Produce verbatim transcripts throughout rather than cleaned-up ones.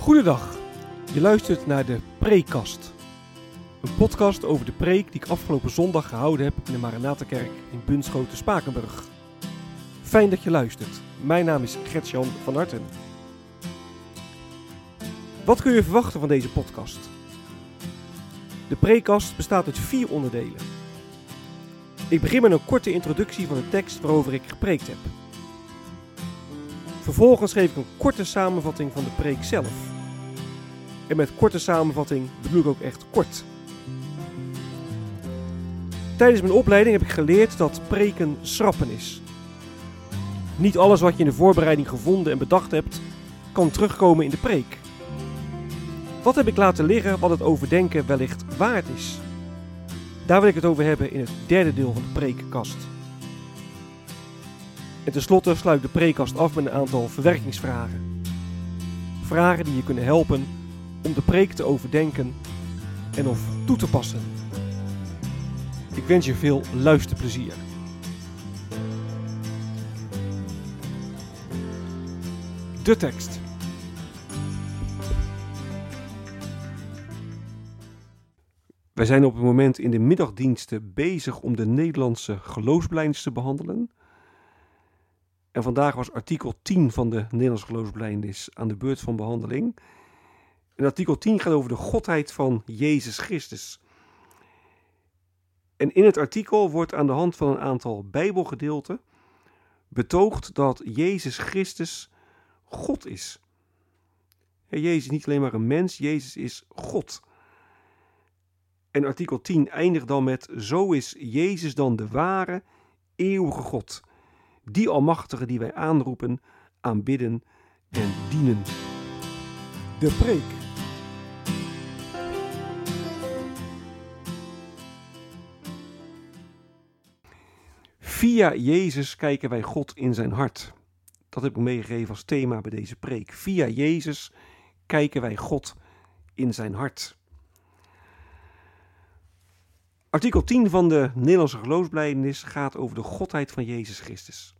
Goedendag, je luistert naar de Preekkast. Een podcast over de preek die ik afgelopen zondag gehouden heb in de Maranathakerk in Bunschoten-Spakenburg. Fijn dat je luistert. Mijn naam is Gert-Jan van Arten. Wat kun je verwachten van deze podcast? De Preekkast bestaat uit vier onderdelen. Ik begin met een korte introductie van de tekst waarover ik gepreekt heb. Vervolgens geef ik een korte samenvatting van de preek zelf. En met korte samenvatting bedoel ik ook echt kort. Tijdens mijn opleiding heb ik geleerd dat preken schrappen is. Niet alles wat je in de voorbereiding gevonden en bedacht hebt, kan terugkomen in de preek. Wat heb ik laten liggen wat het overdenken wellicht waard is? Daar wil ik het over hebben in het derde deel van de preekkast. En tenslotte sluit de preekkast af met een aantal verwerkingsvragen. Vragen die je kunnen helpen om de preek te overdenken en of toe te passen. Ik wens je veel luisterplezier. De tekst. Wij zijn op het moment in de middagdiensten bezig om de Nederlandse geloofsbelijdenis te behandelen. En vandaag was artikel tien van de Nederlandse geloofsbelijdenis aan de beurt van behandeling. En artikel tien gaat over de godheid van Jezus Christus. En in het artikel wordt aan de hand van een aantal bijbelgedeelten betoogd dat Jezus Christus God is. En Jezus is niet alleen maar een mens, Jezus is God. En artikel tien eindigt dan met: zo is Jezus dan de ware, eeuwige God, die almachtige die wij aanroepen, aanbidden en dienen. De preek. Via Jezus kijken wij God in zijn hart. Dat heb ik meegegeven als thema bij deze preek. Via Jezus kijken wij God in zijn hart. Artikel tien van de Nederlandse geloofsbelijdenis gaat over de godheid van Jezus Christus.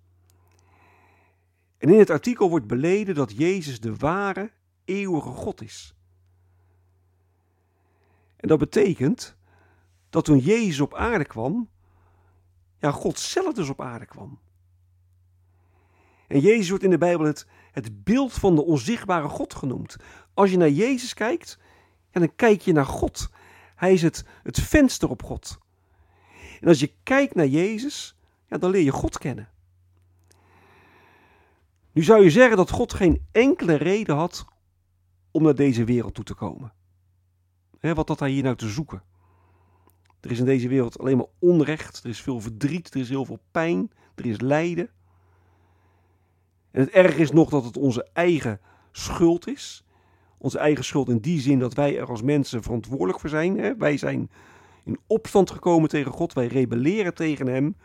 En in het artikel wordt beleden dat Jezus de ware, eeuwige God is. En dat betekent dat toen Jezus op aarde kwam, ja, God zelf dus op aarde kwam. En Jezus wordt in de Bijbel het, het beeld van de onzichtbare God genoemd. Als je naar Jezus kijkt, ja, dan kijk je naar God. Hij is het, het venster op God. En als je kijkt naar Jezus, ja, dan leer je God kennen. Nu zou je zeggen dat God geen enkele reden had om naar deze wereld toe te komen. He, wat had hij hier nou te zoeken? Er is in deze wereld alleen maar onrecht, er is veel verdriet, er is heel veel pijn, er is lijden. En het erg is nog dat het onze eigen schuld is. Onze eigen schuld in die zin dat wij er als mensen verantwoordelijk voor zijn. Hè? Wij zijn in opstand gekomen tegen God. Wij rebelleren tegen hem.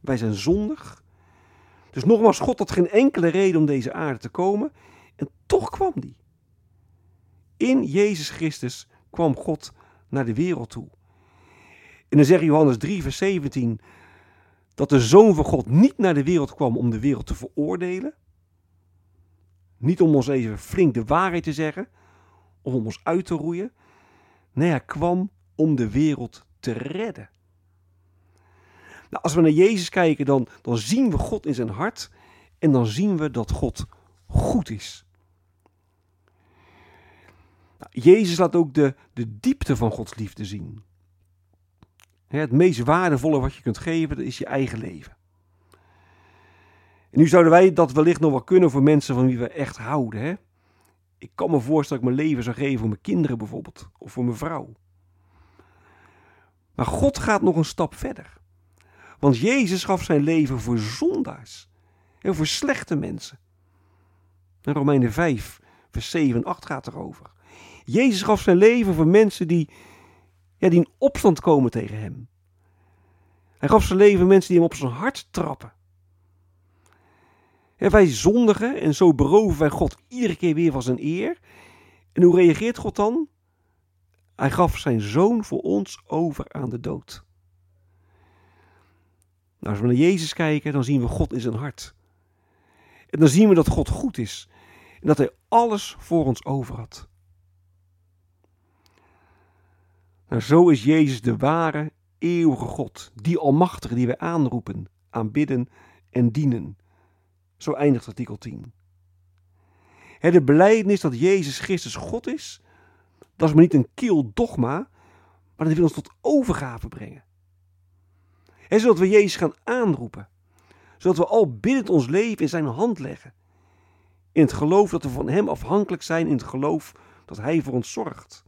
Wij zijn zondig. Dus nogmaals, God had geen enkele reden om deze aarde te komen. En toch kwam die. In Jezus Christus kwam God naar de wereld toe. En dan zegt Johannes drie vers zeventien dat de Zoon van God niet naar de wereld kwam om de wereld te veroordelen. Niet om ons even flink de waarheid te zeggen of om ons uit te roeien. Nee, hij kwam om de wereld te redden. Nou, als we naar Jezus kijken, dan, dan zien we God in zijn hart en dan zien we dat God goed is. Nou, Jezus laat ook de, de diepte van Gods liefde zien. Hè, het meest waardevolle wat je kunt geven, dat is je eigen leven. En nu zouden wij dat wellicht nog wel kunnen voor mensen van wie we echt houden. Hè? Ik kan me voorstellen dat ik mijn leven zou geven voor mijn kinderen bijvoorbeeld. Of voor mijn vrouw. Maar God gaat nog een stap verder. Want Jezus gaf zijn leven voor zondaars. En voor slechte mensen. En Romeinen vijf, vers zeven en acht gaat erover. Jezus gaf zijn leven voor mensen die, ja, die in opstand komen tegen hem. Hij gaf zijn leven voor mensen die hem op zijn hart trappen. En wij zondigen en zo beroven wij God iedere keer weer van zijn eer. En hoe reageert God dan? Hij gaf zijn Zoon voor ons over aan de dood. Nou, als we naar Jezus kijken, dan zien we God in zijn hart. En dan zien we dat God goed is. En dat hij alles voor ons over had. Nou, zo is Jezus de ware, eeuwige God. Die almachtige die wij aanroepen, aanbidden en dienen. Zo eindigt artikel tien. He, de belijdenis dat Jezus Christus God is, dat is maar niet een kiel dogma, maar dat wil ons tot overgave brengen. He, zodat we Jezus gaan aanroepen. Zodat we al biddend ons leven in zijn hand leggen. In het geloof dat we van hem afhankelijk zijn, in het geloof dat hij voor ons zorgt.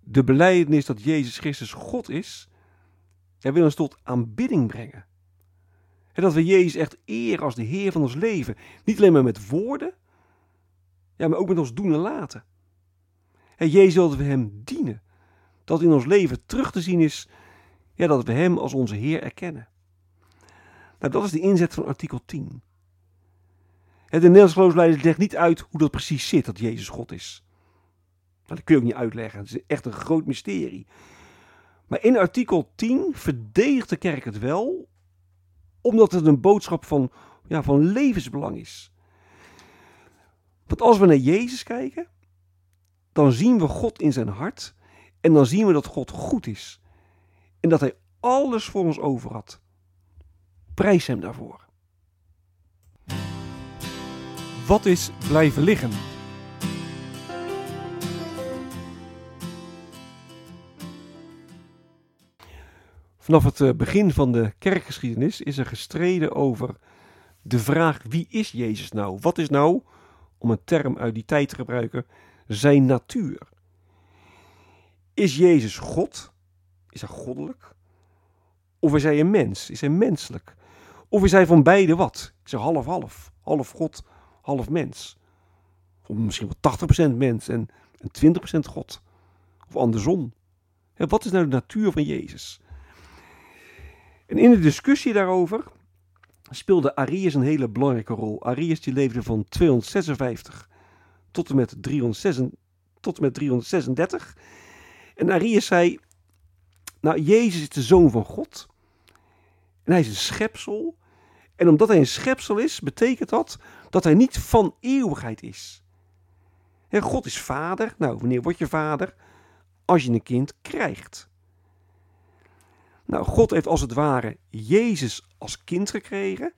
De belijdenis dat Jezus Christus God is, hij wil ons tot aanbidding brengen. En dat we Jezus echt eren als de Heer van ons leven. Niet alleen maar met woorden, ja, maar ook met ons doen en laten. En Jezus wil dat we hem dienen. Dat in ons leven terug te zien is, ja, dat we hem als onze Heer erkennen. Nou, dat is de inzet van artikel tien. De Nederlandse geloofsbelijdenis legt niet uit hoe dat precies zit, dat Jezus God is. Nou, dat kun je ook niet uitleggen, het is echt een groot mysterie. Maar in artikel tien verdedigt de kerk het wel, omdat het een boodschap van, ja, van levensbelang is. Want als we naar Jezus kijken, dan zien we God in zijn hart en dan zien we dat God goed is. En dat hij alles voor ons over had. Prijs hem daarvoor. Wat is blijven liggen? Vanaf het begin van de kerkgeschiedenis is er gestreden over de vraag: wie is Jezus nou? Wat is nou, om een term uit die tijd te gebruiken, zijn natuur? Is Jezus God? Is hij goddelijk? Of is hij een mens? Is hij menselijk? Of is hij van beide wat? Is hij half-half? Half God, half mens? Of misschien wel tachtig procent mens en twintig procent God? Of andersom? En wat is nou de natuur van Jezus? En in de discussie daarover speelde Arius een hele belangrijke rol. Arius die leefde van tweehonderdzesenvijftig tot en met driehonderdzesendertig. En Arius zei: nou, Jezus is de Zoon van God. En hij is een schepsel. En omdat hij een schepsel is, betekent dat dat hij niet van eeuwigheid is. En God is vader. Nou, wanneer word je vader? Als je een kind krijgt. Nou, God heeft als het ware Jezus als kind gekregen.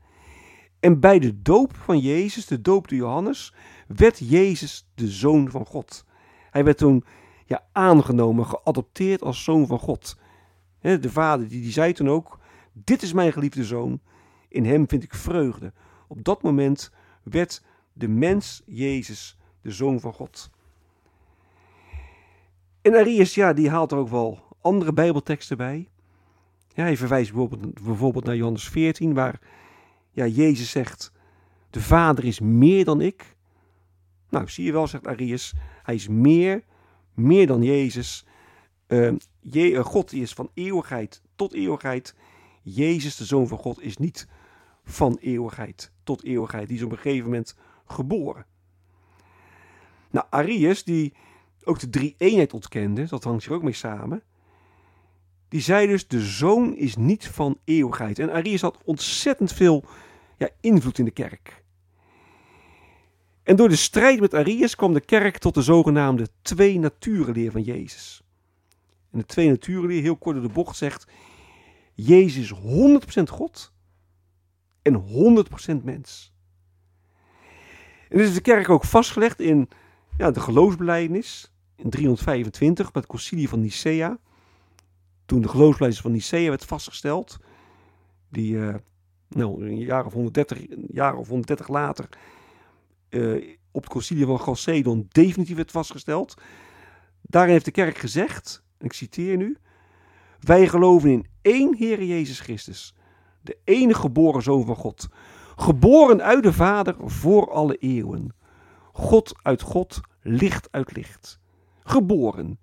En bij de doop van Jezus, de doop door Johannes, werd Jezus de Zoon van God. Hij werd toen ja, aangenomen, geadopteerd als Zoon van God. He, de vader die, die zei toen ook: dit is mijn geliefde Zoon, in hem vind ik vreugde. Op dat moment werd de mens Jezus de Zoon van God. En Arius, ja, die haalt er ook wel andere bijbelteksten bij. Ja, hij verwijst bijvoorbeeld, bijvoorbeeld naar Johannes veertien, waar ja, Jezus zegt: de Vader is meer dan ik. Nou, zie je wel, zegt Arius, hij is meer, meer dan Jezus. Uh, je, uh, God is van eeuwigheid tot eeuwigheid. Jezus, de Zoon van God, is niet van eeuwigheid tot eeuwigheid. Die is op een gegeven moment geboren. Nou, Arius, die ook de drie-eenheid ontkende, dat hangt hier ook mee samen. Die zei dus: de Zoon is niet van eeuwigheid. En Arius had ontzettend veel ja, invloed in de kerk. En door de strijd met Arius kwam de kerk tot de zogenaamde twee natuurenleer van Jezus. En de twee natuurenleer, heel kort door de bocht, zegt: Jezus is honderd procent God en honderd procent mens. En dit is de kerk ook vastgelegd in ja, de geloofsbelijdenis in driehonderdvijfentwintig bij het concilie van Nicea. Toen de geloofsbelijdenis van Nicea werd vastgesteld, die uh, nou, een jaar of honderddertig, een jaar of honderddertig later uh, op het concilie van Chalcedon definitief werd vastgesteld. Daarin heeft de kerk gezegd, en ik citeer nu: wij geloven in één Heer Jezus Christus, de enige geboren Zoon van God, geboren uit de Vader voor alle eeuwen. God uit God, licht uit licht. Geboren,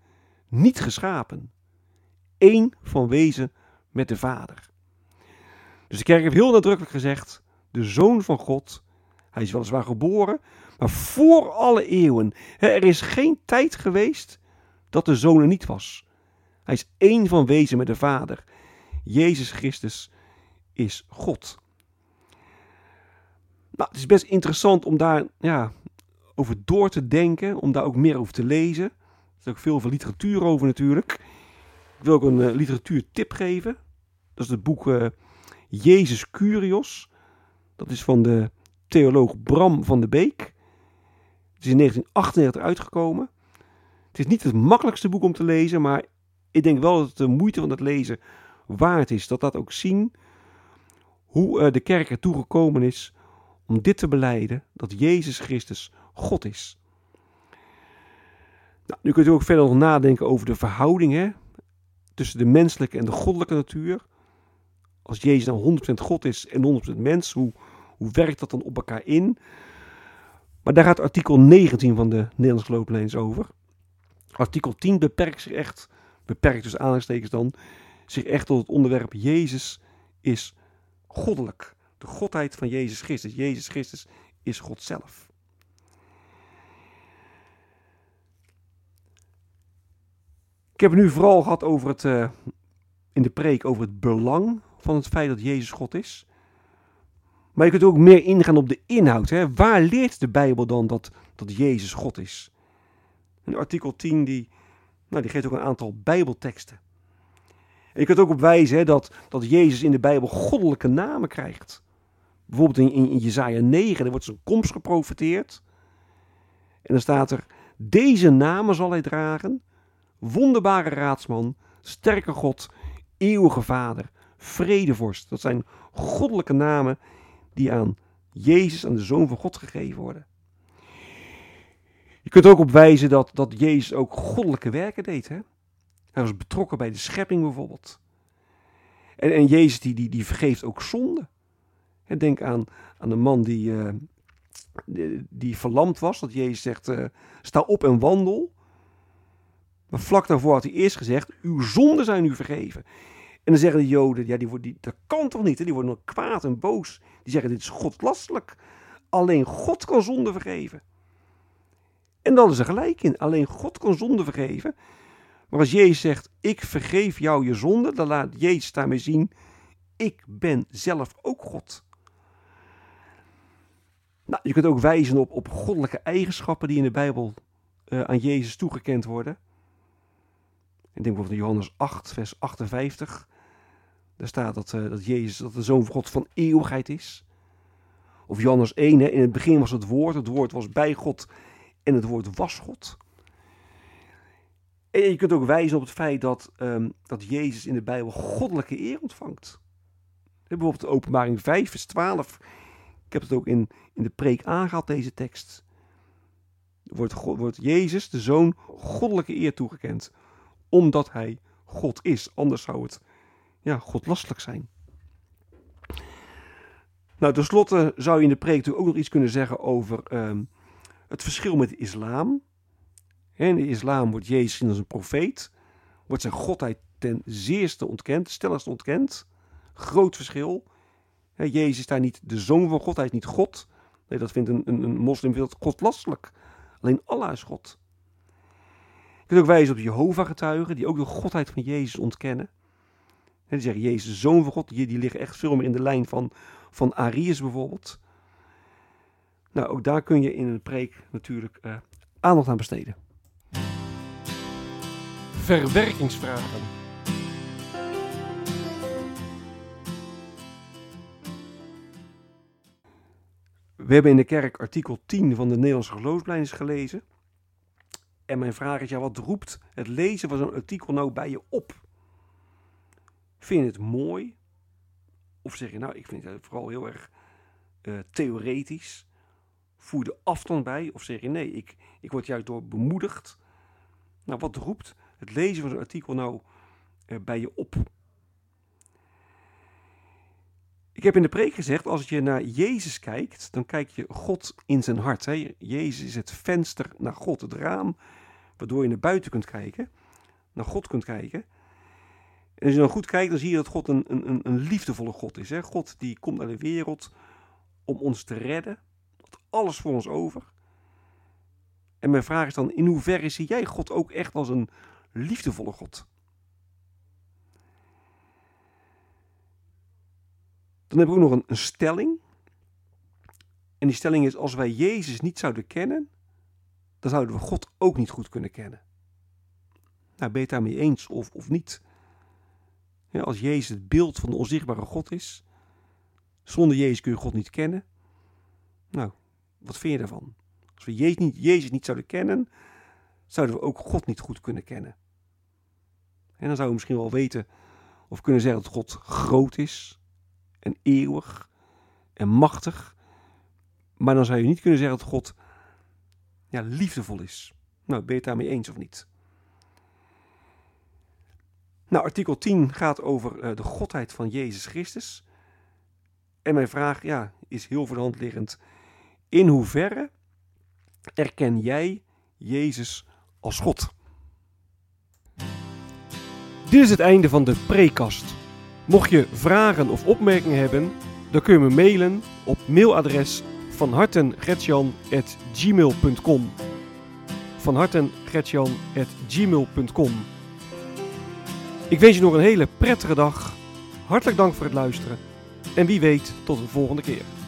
niet geschapen. Eén van wezen met de Vader. Dus de kerk heeft heel nadrukkelijk gezegd: de Zoon van God, hij is weliswaar geboren, maar voor alle eeuwen. Er is geen tijd geweest dat de Zoon er niet was. Hij is één van wezen met de Vader. Jezus Christus is God. Nou, het is best interessant om daar ja, over door te denken, om daar ook meer over te lezen. Er is ook veel van literatuur over natuurlijk. Ik wil ook een uh, literatuurtip geven. Dat is het boek uh, Jezus Curios. Dat is van de theoloog Bram van de Beek. Het is in negentien achtennegentig uitgekomen. Het is niet het makkelijkste boek om te lezen, maar ik denk wel dat het de moeite van het lezen waard is. Dat dat ook zien hoe uh, de kerk ertoe gekomen is om dit te belijden, dat Jezus Christus God is. Nou, nu kunt u ook verder nog nadenken over de verhouding hè, tussen de menselijke en de goddelijke natuur. Als Jezus nou honderd procent God is en honderd procent mens, hoe, hoe werkt dat dan op elkaar in? Maar daar gaat artikel negentien van de Nederlandse Geloofsbelijdenis over. Artikel tien beperkt zich echt, beperkt dus aanhalingstekens dan, zich echt tot het onderwerp Jezus is goddelijk. De godheid van Jezus Christus. Jezus Christus is God zelf. Ik heb het nu vooral gehad over het, uh, in de preek over het belang van het feit dat Jezus God is. Maar je kunt ook meer ingaan op de inhoud. Hè? Waar leert de Bijbel dan dat, dat Jezus God is? En artikel tien die, nou, die geeft ook een aantal Bijbelteksten. En je kunt ook op wijzen hè, dat, dat Jezus in de Bijbel goddelijke namen krijgt. Bijvoorbeeld in, in, in Jesaja negen, er wordt zijn komst geprofeteerd. En dan staat er, deze namen zal hij dragen. Wonderbare raadsman, sterke God, eeuwige vader, vredevorst. Dat zijn goddelijke namen die aan Jezus, aan de Zoon van God gegeven worden. Je kunt ook op wijzen dat, dat Jezus ook goddelijke werken deed. Hè? Hij was betrokken bij de schepping bijvoorbeeld. En, en Jezus die, die, die vergeeft ook zonde. En denk aan, aan de man die, uh, die, die verlamd was. Dat Jezus zegt, uh, sta op en wandel. Maar vlak daarvoor had hij eerst gezegd, uw zonden zijn u vergeven. En dan zeggen de Joden, ja, die, die, dat kan toch niet? Hè? Die worden nog kwaad en boos. Die zeggen, dit is godlastelijk. Alleen God kan zonde vergeven. En dan is er gelijk in. Alleen God kan zonde vergeven. Maar als Jezus zegt, ik vergeef jou je zonde, dan laat Jezus daarmee zien, ik ben zelf ook God. Nou, je kunt ook wijzen op, op goddelijke eigenschappen die in de Bijbel uh, aan Jezus toegekend worden. Ik denk bijvoorbeeld in Johannes acht, vers achtenvijftig. Daar staat dat, uh, dat Jezus dat de Zoon van God van eeuwigheid is. Of Johannes één, hè, in het begin was het woord, het woord was bij God en het woord was God. En je kunt ook wijzen op het feit dat, um, dat Jezus in de Bijbel goddelijke eer ontvangt. Bijvoorbeeld de Openbaring vijf, vers twaalf. Ik heb het ook in, in de preek aangehaald, deze tekst. Wordt, God, wordt Jezus, de Zoon, goddelijke eer toegekend. Omdat hij God is. Anders zou het ja, godlastelijk zijn. Nou, ten slotte zou je in de preek natuurlijk ook nog iets kunnen zeggen over um, het verschil met de islam. In de islam wordt Jezus gezien als een profeet. Wordt zijn godheid ten zeerste ontkend, stelligste ontkend. Groot verschil. Jezus is daar niet de zoon van God, hij is niet God. Nee, dat vindt een, een, een moslim vindt dat godlastelijk. Alleen Allah is God. Je kunt ook wijzen op Jehovah-getuigen, die ook de godheid van Jezus ontkennen. Die zeggen Jezus de zoon van God, die, die liggen echt veel meer in de lijn van, van Arius bijvoorbeeld. Nou, ook daar kun je in een preek natuurlijk uh, aandacht aan besteden. Verwerkingsvragen. We hebben in de kerk artikel tien van de Nederlandse Geloofsbelijdenis gelezen. En mijn vraag is, ja, wat roept het lezen van zo'n artikel nou bij je op? Vind je het mooi? Of zeg je, nou, ik vind het vooral heel erg uh, theoretisch. Voer je er afstand bij? Of zeg je, nee, ik, ik word juist door bemoedigd. Nou, wat roept het lezen van zo'n artikel nou eh, bij je op? Ik heb in de preek gezegd, als je naar Jezus kijkt, dan kijk je God in zijn hart. Hè? Jezus is het venster naar God, het raam, waardoor je naar buiten kunt kijken, naar God kunt kijken. En als je dan goed kijkt, dan zie je dat God een, een, een liefdevolle God is. Hè? God die komt naar de wereld om ons te redden, had alles voor ons over. En mijn vraag is dan, in hoeverre zie jij God ook echt als een liefdevolle God? Dan heb ik ook nog een, een stelling. En die stelling is, als wij Jezus niet zouden kennen, dan zouden we God ook niet goed kunnen kennen. Nou, ben je het daarmee eens of, of niet? Ja, als Jezus het beeld van de onzichtbare God is, zonder Jezus kun je God niet kennen. Nou, wat vind je daarvan? Als we Jezus niet, Jezus niet zouden kennen, zouden we ook God niet goed kunnen kennen. En dan zouden we misschien wel weten of kunnen zeggen dat God groot is en eeuwig en machtig. Maar dan zou je niet kunnen zeggen dat God ja, liefdevol is. Nou, ben je het daarmee eens of niet? Nou, artikel tien gaat over uh, de godheid van Jezus Christus. En mijn vraag ja, is heel voor de hand liggend. In hoeverre erken jij Jezus als God? Dit is het einde van de Preekkast. Mocht je vragen of opmerkingen hebben, dan kun je me mailen op mailadres vanhartengretjan at gmail punt com. vanhartengretjan at gmail punt com. Ik wens je nog een hele prettige dag. Hartelijk dank voor het luisteren. En wie weet, tot de volgende keer.